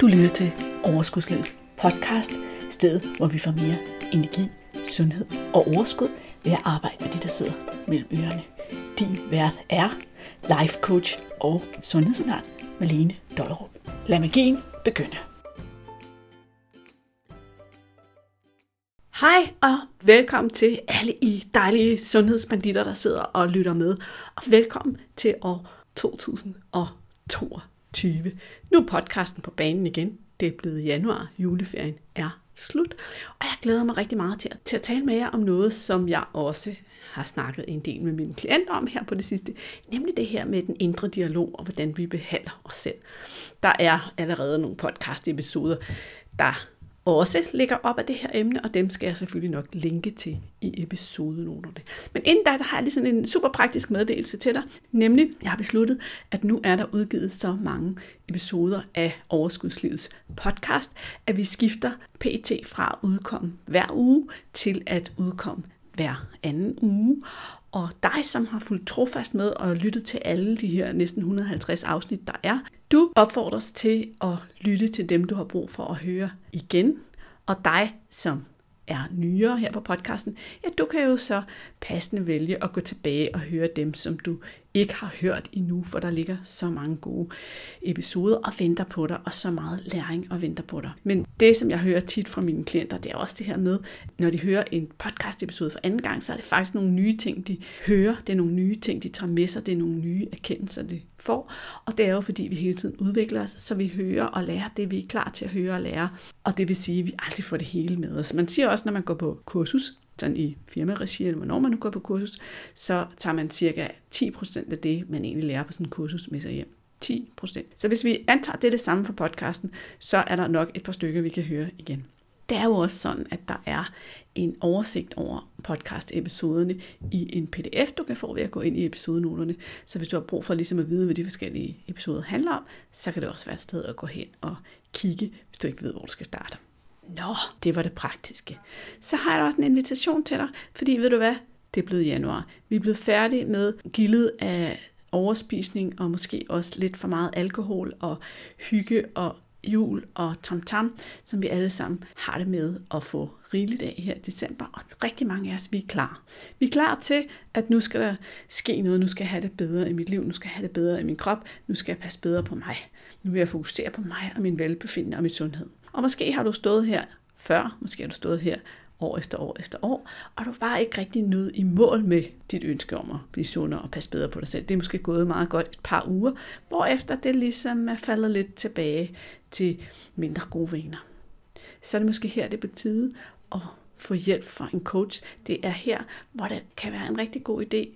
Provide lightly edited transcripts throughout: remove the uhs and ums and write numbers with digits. Du lytter til Overskudslivs podcast, stedet hvor vi får mere energi, sundhed og overskud ved at arbejde med de, der sidder mellem ørerne. Din vært er life coach og sundhedsundern Malene Dollerup. Lad magien begynde. Hej og velkommen til alle I dejlige sundhedsbanditter, der sidder og lytter med. Og velkommen til år 2022. Nu er podcasten på banen igen. Det er blevet januar. Juleferien er slut. Og jeg glæder mig rigtig meget til at tale med jer om noget, som jeg også har snakket en del med mine klienter om her på det sidste. Nemlig det her med den indre dialog og hvordan vi behandler os selv. Der er allerede nogle podcast-episoder, der også ligger op af det her emne, og dem skal jeg selvfølgelig nok linke til i episodenoterne. Men inden der har jeg lige sådan en super praktisk meddelelse til dig, nemlig jeg har besluttet, at nu er der udgivet så mange episoder af Overskudslivets podcast, at vi skifter pt. Fra at udkomme hver uge til at udkomme hver anden uge. Og dig, som har fulgt trofast med og lyttet til alle de her næsten 150 afsnit, der er, du opfordres til at lytte til dem, du har brug for at høre igen. Og dig, som er nyere her på podcasten, ja, du kan jo så passende vælge at gå tilbage og høre dem, som du ikke har hørt endnu, for der ligger så mange gode episoder og venter på dig, og så meget læring og venter på dig. Men det, som jeg hører tit fra mine klienter, det er også det her med, når de hører en podcast-episode for anden gang, så er det faktisk nogle nye ting, de hører, det er nogle nye ting, de tager med sig, det er nogle nye erkendelser, de får, og det er jo fordi, vi hele tiden udvikler os, så vi hører og lærer det, vi er klar til at høre og lære, og det vil sige, at vi aldrig får det hele med os. Man siger også, når man går på kursus, sådan i firmaregi, eller hvornår man nu går på kursus, så tager man cirka 10% af det, man egentlig lærer på sådan en kursus med sig hjem. 10%. Så hvis vi antager det samme for podcasten, så er der nok et par stykker, vi kan høre igen. Det er jo også sådan, at der er en oversigt over podcast-episoderne i en pdf, du kan få ved at gå ind i episodenoterne. Så hvis du har brug for ligesom at vide, hvad de forskellige episoder handler om, så kan det også være et sted at gå hen og kigge, hvis du ikke ved, hvor du skal starte. Nå, det var det praktiske. Så har jeg også en invitation til dig, fordi ved du hvad, det er blevet januar. Vi er blevet færdige med gildet af overspisning og måske også lidt for meget alkohol og hygge og jul og tamtam, som vi alle sammen har det med at få rigeligt af her i december, og rigtig mange af os, vi er klar. Vi er klar til, at nu skal der ske noget, nu skal jeg have det bedre i mit liv, nu skal jeg have det bedre i min krop, nu skal jeg passe bedre på mig. Nu vil jeg fokusere på mig og min velbefindende og min sundhed. Og måske har du stået her før, måske har du stået her år efter år efter år, og du er bare ikke rigtig nået i mål med dit ønske om at blive sundere og passe bedre på dig selv. Det er måske gået meget godt et par uger, hvorefter det ligesom falder lidt tilbage til mindre gode vaner. Så er det måske her, det er på tide at få hjælp fra en coach. Det er her, hvor det kan være en rigtig god idé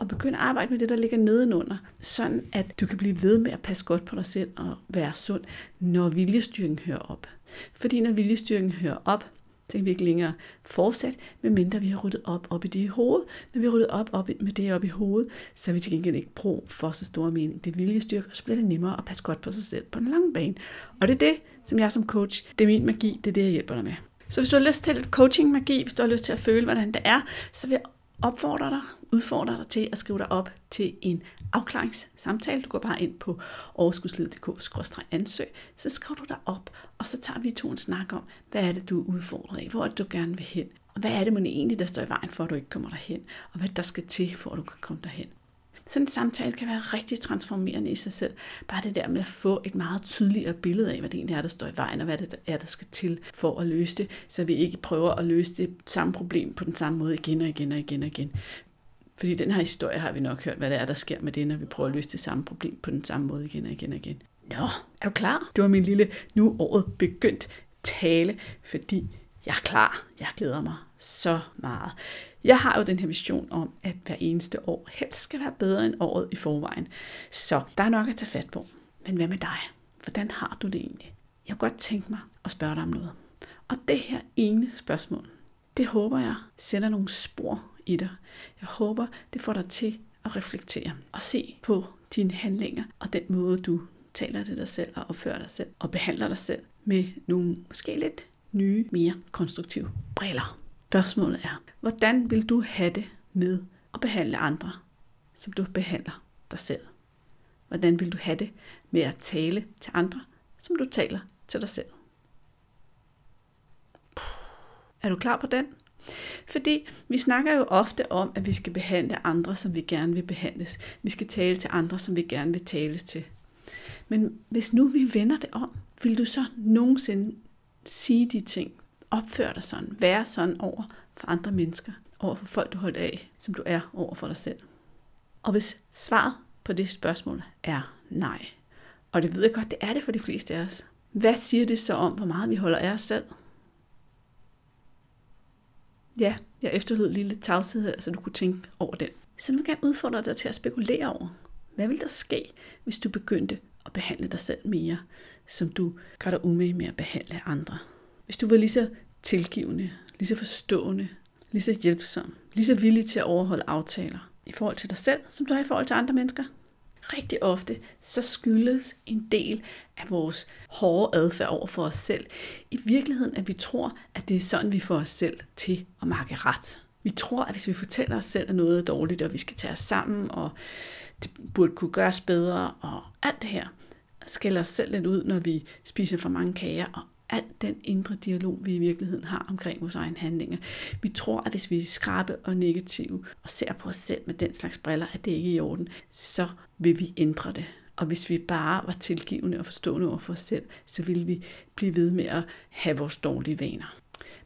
at begynde at arbejde med det, der ligger nedenunder, sådan at du kan blive ved med at passe godt på dig selv og være sund, når viljestyringen hører op. Fordi når viljestyringen hører op, så kan vi ikke længere fortsætte, medmindre vi har ryddet op i det i hovedet. Når vi har ryddet op med det op i hovedet, så er vi til gengæld ikke brug for så store mening. Det er viljestyrke, og så bliver det nemmere at passe godt på sig selv på den lange bane. Og det er det, som jeg som coach, det er min magi, det er det, jeg hjælper dig med. Så hvis du har lyst til coaching-magi, hvis du har lyst til at føle, hvordan det er, så vil jeg opfordre dig, udfordrer dig til at skrive dig op til en afklaringssamtale. Du går bare ind på overskudsliv.dk/ansøg, så skriver du dig op, og så tager vi to en snak om, hvad er det, du er udfordret af, hvor er det, du gerne vil hen, og hvad er det, man egentlig, der står i vejen for, at du ikke kommer derhen, og hvad der skal til, for at du kan komme derhen. Sådan en samtale kan være rigtig transformerende i sig selv. Bare det der med at få et meget tydeligere billede af, hvad det egentlig er, der står i vejen, og hvad det er, der skal til for at løse det, så vi ikke prøver at løse det samme problem på den samme måde igen og igen og igen og igen. Fordi den her historie har vi nok hørt, hvad det er, der sker med det, når vi prøver at løse det samme problem på den samme måde igen og igen og igen. Nå, er du klar? Det var min lille nu året begyndt tale, fordi jeg er klar. Jeg glæder mig så meget. Jeg har jo den her vision om, at hver eneste år helst skal være bedre end året i forvejen. Så der er nok at tage fat på. Men hvad med dig? Hvordan har du det egentlig? Jeg kunne godt tænke mig at spørge dig om noget. Og det her ene spørgsmål, det håber jeg sætter nogle spor i dig. Jeg håber, det får dig til at reflektere og se på dine handlinger og den måde, du taler til dig selv og opfører dig selv og behandler dig selv med nogle måske lidt nye, mere konstruktive briller. Spørgsmålet er, hvordan vil du have det med at behandle andre, som du behandler dig selv? Hvordan vil du have det med at tale til andre, som du taler til dig selv. Er du klar på den? Fordi vi snakker jo ofte om, at vi skal behandle andre, som vi gerne vil behandles. Vi skal tale til andre, som vi gerne vil tales til. Men hvis nu vi vender det om, vil du så nogensinde sige de ting, opføre dig sådan, være sådan over for andre mennesker, over for folk, du holder af, som du er over for dig selv? Og hvis svaret på det spørgsmål er nej, og det ved jeg godt, det er det for de fleste af os, hvad siger det så om, hvor meget vi holder af os selv? Ja, jeg efterlod lige lidt tavshed her, så du kunne tænke over den. Så nu kan jeg udfordre dig til at spekulere over, hvad ville der ske, hvis du begyndte at behandle dig selv mere, som du gør dig umage med at behandle andre? Hvis du var lige så tilgivende, lige så forstående, lige så hjælpsom, lige så villig til at overholde aftaler i forhold til dig selv, som du er i forhold til andre mennesker. Rigtig ofte, så skyldes en del af vores hårde adfærd over for os selv i virkeligheden, at vi tror, at det er sådan, vi får os selv til at makke ret. Vi tror, at hvis vi fortæller os selv, at noget er dårligt, og vi skal tage os sammen, og det burde kunne gøres bedre, og alt det her, skælder os selv lidt ud, når vi spiser for mange kager, og alt den indre dialog, vi i virkeligheden har omkring vores egne handlinger. Vi tror, at hvis vi er skrappe og negative, og ser på os selv med den slags briller, at det ikke er i orden, så vil vi ændre det. Og hvis vi bare var tilgivende og forstående over for os selv, så ville vi blive ved med at have vores dårlige vaner.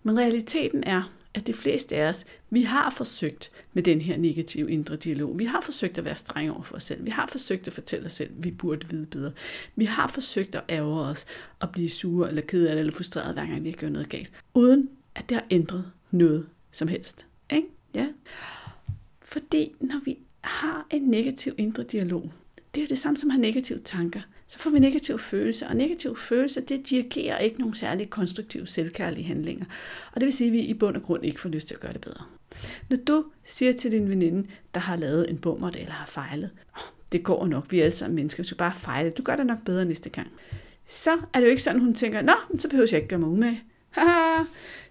Men realiteten er, at de fleste af os, vi har forsøgt med den her negative indre dialog. Vi har forsøgt at være strenge over for os selv. Vi har forsøgt at fortælle os selv, at vi burde vide bedre. Vi har forsøgt at ærge os og blive sure eller kede af det eller frustreret, hver gang vi har gjort noget galt. Uden at det har ændret noget som helst. Ikke? Ja. Fordi når vi har en negativ indre dialog, det er det samme som at have negative tanker. Så får vi negative følelser, og negative følelser, det dirigerer ikke nogen særlig konstruktive, selvkærlige handlinger. Og det vil sige, at vi i bund og grund ikke får lyst til at gøre det bedre. Når du siger til din veninde, der har lavet en bommert eller har fejlet, det går nok, vi er alle sammen mennesker, du skal bare fejle, du gør det nok bedre næste gang. Så er det jo ikke sådan, hun tænker, nå, så behøver jeg ikke gøre mig umage. Haha,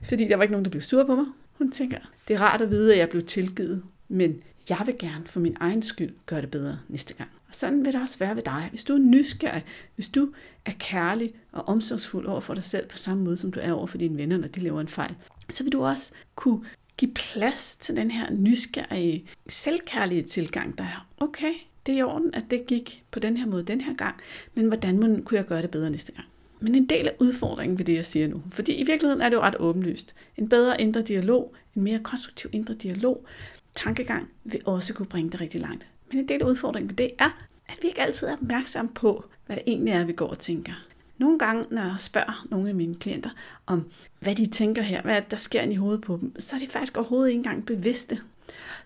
fordi der var ikke nogen, der blev sur på mig. Hun tænker, det er rart at vide, at jeg blev tilgivet, men jeg vil gerne for min egen skyld gøre det bedre næste gang. Og sådan vil det også være ved dig. Hvis du er nysgerrig, hvis du er kærlig og omsorgsfuld over for dig selv på samme måde, som du er over for dine venner, når de laver en fejl, så vil du også kunne give plads til den her nysgerrige, selvkærlige tilgang, der er. Okay, det er i orden, at det gik på den her måde den her gang, men hvordan kunne jeg gøre det bedre næste gang? Men en del af udfordringen ved det, jeg siger nu, fordi i virkeligheden er det jo ret åbenlyst. En bedre indre dialog, en mere konstruktiv indre dialog, tankegang vil også kunne bringe det rigtig langt. Men en del af udfordringen ved det er, at vi ikke altid er opmærksomme på, hvad det egentlig er, vi går og tænker. Nogle gange, når jeg spørger nogle af mine klienter om, hvad de tænker her, hvad der sker i hovedet på dem, så er de faktisk overhovedet ikke engang bevidste.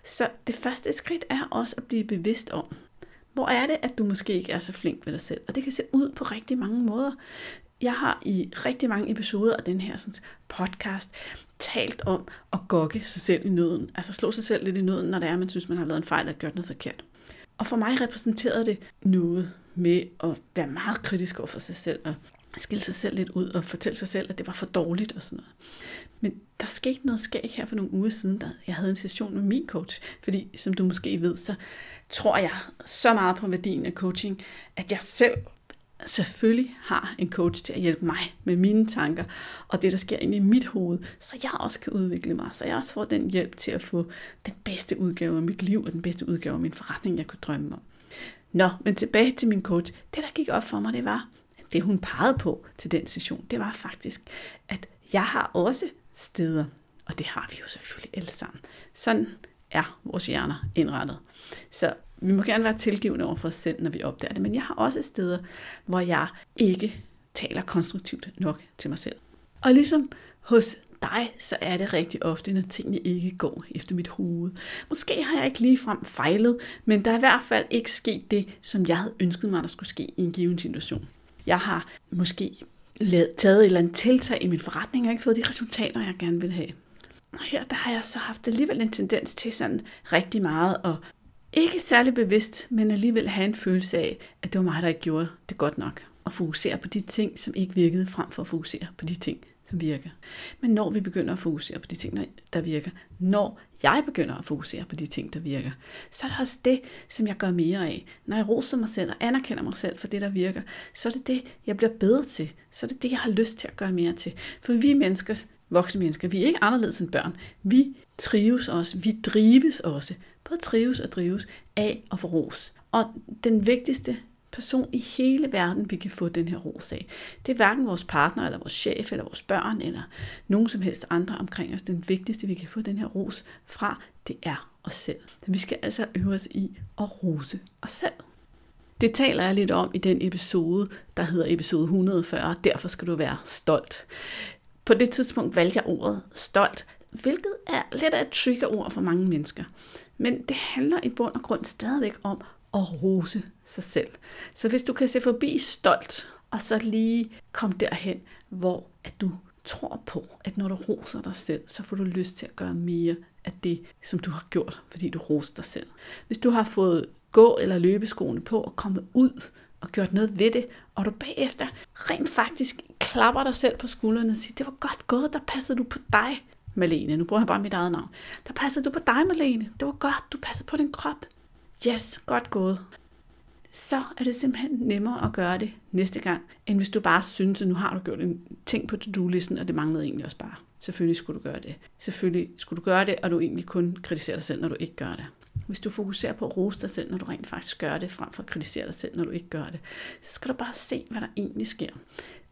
Så det første skridt er også at blive bevidst om, hvor er det, at du måske ikke er så flink ved dig selv. Og det kan se ud på rigtig mange måder. Jeg har i rigtig mange episoder af den her podcast talt om at gokke sig selv i nøden. Altså slå sig selv lidt i nøden, når det er, man synes, man har lavet en fejl og gjort noget forkert. Og for mig repræsenterede det noget med at være meget kritisk over for sig selv og skille sig selv lidt ud og fortælle sig selv, at det var for dårligt og sådan noget. Men der skete noget skæg her for nogle uger siden, da jeg havde en session med min coach. Fordi som du måske ved, så tror jeg så meget på værdien af coaching, at jeg selvfølgelig har en coach til at hjælpe mig med mine tanker og det, der sker inde i mit hoved, så jeg også kan udvikle mig, så jeg også får den hjælp til at få den bedste udgave af mit liv og den bedste udgave af min forretning, jeg kunne drømme om. Nå, men tilbage til min coach. Det, der gik op for mig, det var, at det hun pegede på til den session, det var faktisk, at jeg har også steder, og det har vi jo selvfølgelig alle sammen. Sådan er vores hjerner indrettet. Så vi må gerne være tilgivende over for os selv, når vi opdager det, men jeg har også steder, hvor jeg ikke taler konstruktivt nok til mig selv. Og ligesom hos dig, så er det rigtig ofte, når tingene ikke går efter mit hoved. Måske har jeg ikke ligefrem fejlet, men der er i hvert fald ikke sket det, som jeg havde ønsket mig, der skulle ske i en given situation. Jeg har måske taget et eller andet tiltag i min forretning og ikke fået de resultater, jeg gerne ville have. Og her der har jeg så haft alligevel en tendens til sådan rigtig meget at ikke særlig bevidst, men alligevel have en følelse af, at det var mig, der ikke gjorde det godt nok. og fokusere på de ting, som ikke virkede, frem for at fokusere på de ting, som virker. Men når vi begynder at fokusere på de ting, der virker, når jeg begynder at fokusere på de ting, der virker, så er det også det, som jeg gør mere af. Når jeg roser mig selv og anerkender mig selv for det, der virker, så er det det, jeg bliver bedre til. Så er det det, jeg har lyst til at gøre mere til. For vi mennesker, voksne mennesker, vi er ikke anderledes end børn. Vi trives også, vi drives også. Både trives og drives af at få ros. Og den vigtigste person i hele verden, vi kan få den her ros af. Det er hverken vores partner, eller vores chef, eller vores børn, eller nogen som helst andre omkring os. Den vigtigste, vi kan få den her ros fra, det er os selv. Så vi skal altså øve os i at rose os selv. Det taler jeg lidt om i den episode, der hedder episode 140, derfor skal du være stolt. På det tidspunkt valgte jeg ordet stolt, hvilket er lidt af et triggerord for mange mennesker. Men det handler i bund og grund stadigvæk om at rose sig selv. Så hvis du kan se forbi stolt, og så lige kom derhen, hvor at du tror på, at når du roser dig selv, så får du lyst til at gøre mere af det, som du har gjort, fordi du roser dig selv. Hvis du har fået gå- eller løbeskoene på og kommet ud og gjort noget ved det, og du bagefter rent faktisk klapper dig selv på skuldrene og siger, det var godt gået, der passede du på dig, Malene. Nu bruger jeg bare mit eget navn. Der passede du på dig, Malene. Det var godt, du passede på din krop. Yes, godt gået. Så er det simpelthen nemmere at gøre det næste gang, end hvis du bare synes, at nu har du gjort en ting på to-do-listen, og det manglede egentlig også bare. Selvfølgelig skulle du gøre det. Selvfølgelig skulle du gøre det, og du egentlig kun kritiserer dig selv, når du ikke gør det. Hvis du fokuserer på at rose dig selv, når du rent faktisk gør det, frem for at kritisere dig selv, når du ikke gør det, så skal du bare se, hvad der egentlig sker.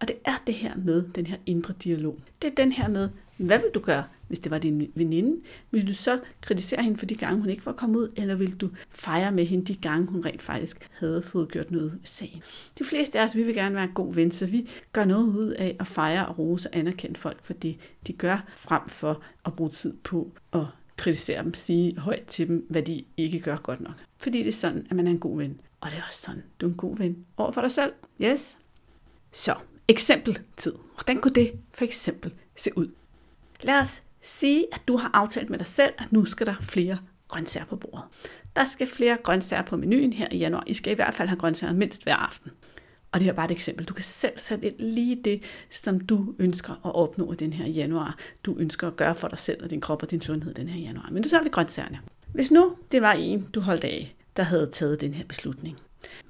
Og det er det her med den her indre dialog. Det er den her med, hvad vil du gøre, hvis det var din veninde? Vil du så kritisere hende for de gange, hun ikke var kommet ud, eller vil du fejre med hende de gange, hun rent faktisk havde fået gjort noget ved sagen? De fleste af os, vi vil gerne være en god ven, så vi gør noget ud af at fejre og rose og anerkende folk for det, de gør, frem for at bruge tid på at kritisere dem, sige højt til dem, hvad de ikke gør godt nok. Fordi det er sådan, at man er en god ven. Og det er også sådan, du er en god ven over for dig selv. Yes. Så, eksempeltid. Hvordan kunne det for eksempel se ud? Lad os sige, at du har aftalt med dig selv, at nu skal der flere grøntsager på bordet. Der skal flere grøntsager på menuen her i januar. I skal i hvert fald have grøntsager mindst hver aften. Og det er bare et eksempel. Du kan selv sætte ind lige det, som du ønsker at opnå den her januar. Du ønsker at gøre for dig selv og din krop og din sundhed den her januar. Men du tager ved grøntsagerne. Hvis nu det var en, du holdt af, der havde taget den her beslutning,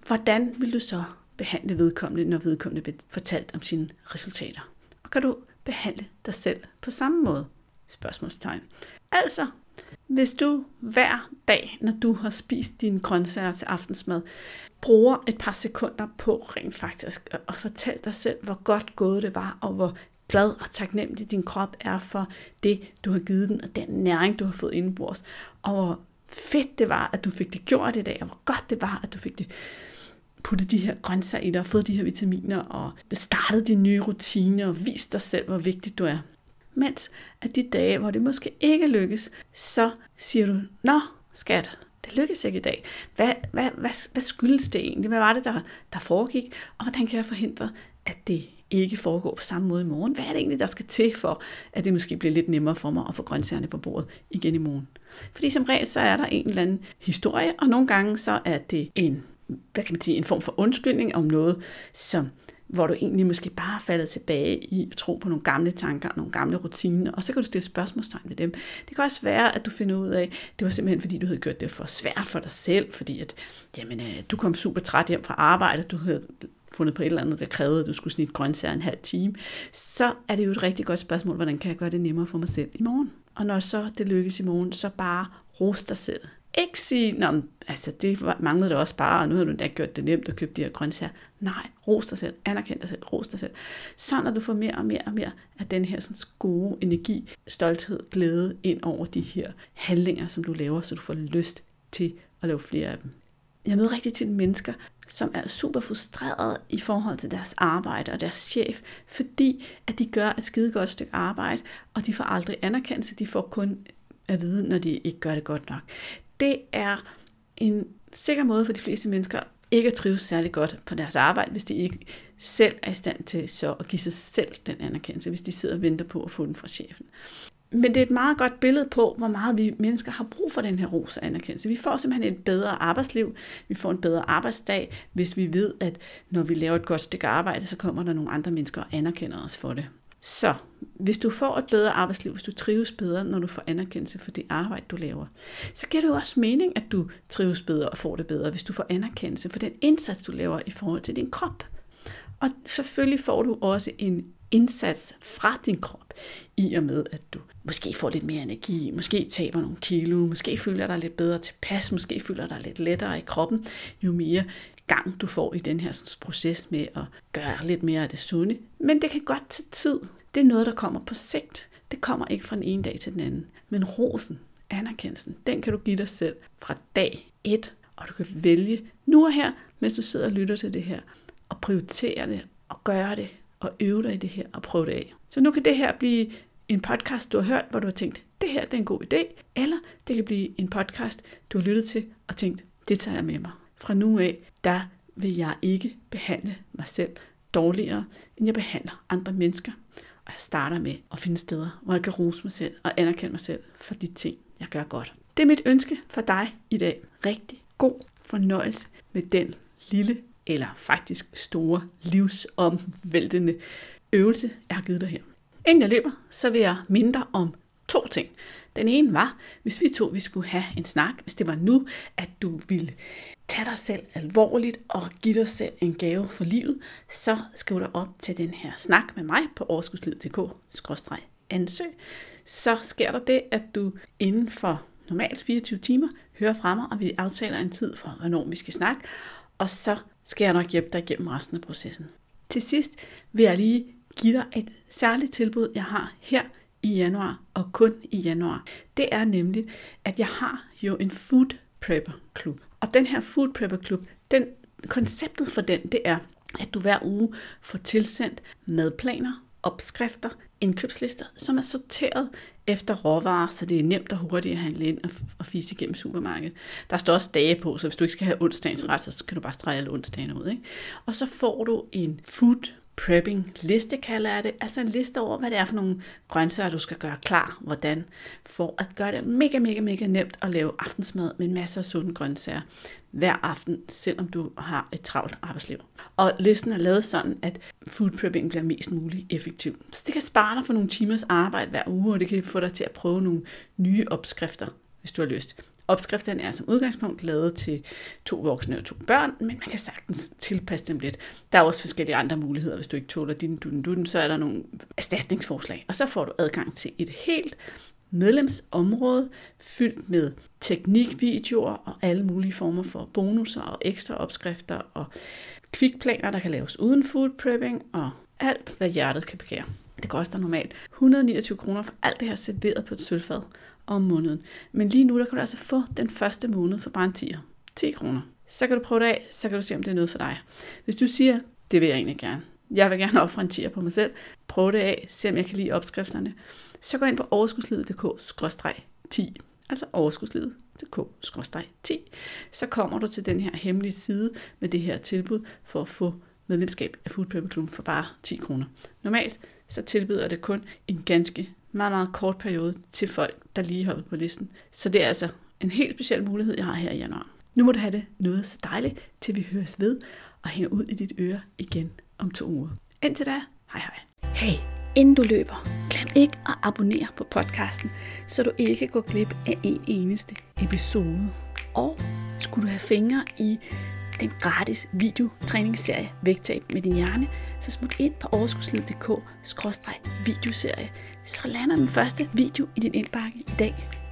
hvordan vil du så behandle vedkommende, når vedkommende bliver fortalt om sine resultater? Og kan du behandle dig selv på samme måde? Spørgsmålstegn. Altså, hvis du hver dag, når du har spist dine grøntsager til aftensmad, bruger et par sekunder på rent faktisk at fortælle dig selv, hvor godt gået det var, og hvor glad og taknemmelig din krop er for det, du har givet den, og den næring, du har fået indenbords, og hvor fedt det var, at du fik det gjort i dag, og hvor godt det var, at du fik det puttet de her grøntsager i dig, og fået de her vitaminer, og startet de nye rutiner, og vist dig selv, hvor vigtig du er. Mens at de dage, hvor det måske ikke lykkes, så siger du, nå skat, det lykkes ikke i dag. Hvad skyldes det egentlig? Hvad var det, der foregik? Og hvordan kan jeg forhindre, at det ikke foregår på samme måde i morgen? Hvad er det egentlig, der skal til for, at det måske bliver lidt nemmere for mig at få grøntsagerne på bordet igen i morgen? Fordi som regel, så er der en eller anden historie, og nogle gange så er det en form for undskyldning om noget, hvor du egentlig måske bare er faldet tilbage i at tro på nogle gamle tanker og nogle gamle rutiner, og så kan du stille spørgsmålstegn ved dem. Det kan også være, at du finder ud af, at det var simpelthen fordi, du havde gjort det for svært for dig selv, fordi at, du kom super træt hjem fra arbejde, du havde fundet på et eller andet, der krævede, at du skulle snitte grøntsager en halv time. Så er det jo et rigtig godt spørgsmål, hvordan kan jeg gøre det nemmere for mig selv i morgen? Og når så det lykkes i morgen, så bare ros dig selv. Ikke sige, altså det manglede det også bare, og nu har du endda gjort det nemt at købe de her grøntsager. Nej, ros dig selv, anerkend dig selv, ros dig selv. Så når du får mere og mere og mere af den her sådan, gode energi, stolthed, glæde ind over de her handlinger, som du laver, så du får lyst til at lave flere af dem. Jeg møder rigtig tit mennesker, som er super frustrerede i forhold til deres arbejde og deres chef, fordi at de gør et skidegodt stykke arbejde, og de får aldrig anerkendelse, de får kun at vide, når de ikke gør det godt nok. Det er en sikker måde for de fleste mennesker ikke at trives særlig godt på deres arbejde, hvis de ikke selv er i stand til så at give sig selv den anerkendelse, hvis de sidder og venter på at få den fra chefen. Men det er et meget godt billede på, hvor meget vi mennesker har brug for den her ros og anerkendelse. Vi får simpelthen et bedre arbejdsliv, vi får en bedre arbejdsdag, hvis vi ved, at når vi laver et godt stykke arbejde, så kommer der nogle andre mennesker og anerkender os for det. Så hvis du får et bedre arbejdsliv, hvis du trives bedre, når du får anerkendelse for det arbejde, du laver, så giver det jo også mening, at du trives bedre og får det bedre, hvis du får anerkendelse for den indsats, du laver i forhold til din krop. Og selvfølgelig får du også en indsats fra din krop, i og med, at du måske får lidt mere energi, måske taber nogle kilo, måske føler dig lidt bedre tilpas, måske føler dig lidt lettere i kroppen, jo mere gang du får i den her proces med at gøre lidt mere af det sunde. Men det kan godt tage tid. Det er noget, der kommer på sigt. Det kommer ikke fra den ene dag til den anden. Men rosen, anerkendelsen, den kan du give dig selv fra dag 1, og du kan vælge nu og her, mens du sidder og lytter til det her, og prioritere det, og gøre det, og øve dig i det her, og prøve det af. Så nu kan det her blive en podcast, du har hørt, hvor du har tænkt, det her det er en god idé, eller det kan blive en podcast, du har lyttet til, og tænkt, det tager jeg med mig. Fra nu af, der vil jeg ikke behandle mig selv dårligere, end jeg behandler andre mennesker. Og jeg starter med at finde steder, hvor jeg kan rose mig selv og anerkende mig selv for de ting, jeg gør godt. Det er mit ønske for dig i dag. Rigtig god fornøjelse med den lille, eller faktisk store, livsomvæltende øvelse, jeg har givet dig her. Inden jeg løber, så vil jeg minde dig om 2 ting. Den ene var, hvis vi skulle have en snak, hvis det var nu, at du ville tage dig selv alvorligt og give dig selv en gave for livet, så skriv dig op til den her snak med mig på overskudsliv.dk/ansøg. Så sker der det, at du inden for normalt 24 timer hører fra mig, og vi aftaler en tid for, hvornår vi skal snakke, og så skal jeg nok hjælpe dig igennem resten af processen. Til sidst vil jeg lige give dig et særligt tilbud, jeg har her i januar, og kun i januar. Det er nemlig, at jeg har jo en Food Prepper Club. Og den her Food Prepper Club, konceptet for den, det er, at du hver uge får tilsendt madplaner, opskrifter, indkøbslister, som er sorteret efter råvarer, så det er nemt og hurtigt at handle ind og fise igennem supermarkedet. Der står også dage på, så hvis du ikke skal have onsdagens ret, så kan du bare strege alle onsdagene ud, ikke? Og så får du en food prepping liste, kalder jeg det. Altså en liste over, hvad det er for nogle grøntsager, du skal gøre klar, hvordan, for at gøre det mega, mega, mega nemt at lave aftensmad med masser af sunde grøntsager hver aften, selvom du har et travlt arbejdsliv. Og listen er lavet sådan, at food prepping bliver mest muligt effektiv. Så det kan spare dig for nogle timers arbejde hver uge, og det kan få dig til at prøve nogle nye opskrifter, hvis du har lyst. Opskrifterne er som udgangspunkt lavet til 2 voksne og 2 børn, men man kan sagtens tilpasse dem lidt. Der er også forskellige andre muligheder, hvis du ikke tåler din duden, så er der nogle erstatningsforslag. Og så får du adgang til et helt medlemsområde, fyldt med teknikvideoer og alle mulige former for bonusser og ekstra opskrifter og kvikplaner, der kan laves uden food prepping og alt, hvad hjertet kan begære. Det koster normalt 129 kroner for alt det her serveret på et sølvfad om måneden. Men lige nu, der kan du altså få den første måned for bare en 10 kroner. Så kan du prøve det af, så kan du se, om det er noget for dig. Hvis du siger, det vil jeg egentlig gerne. Jeg vil gerne ofre en 10 på mig selv. Prøv det af, se om jeg kan lide opskrifterne. Så gå ind på overskudsliv.dk/10. Altså overskudsliv.dk/10. Så kommer du til den her hemmelige side med det her tilbud for at få medlemskab af Food Prepper Club for bare 10 kroner. Normalt så tilbyder det kun en ganske meget, meget kort periode til folk, der lige hoppede på listen. Så det er altså en helt speciel mulighed, jeg har her i januar. Nu må du have det noget så dejligt, til vi høres ved og hænger ud i dit øre igen om 2 uger. Indtil da, hej hej. Hey, inden du løber, glem ikke at abonnere på podcasten, så du ikke går glip af en eneste episode. Og skulle du have fingre i den gratis videotræningsserie Vægttab med din hjerne, så smut ind på overskudsliv.dk/videoserie, så lander den første video i din indbakke i dag.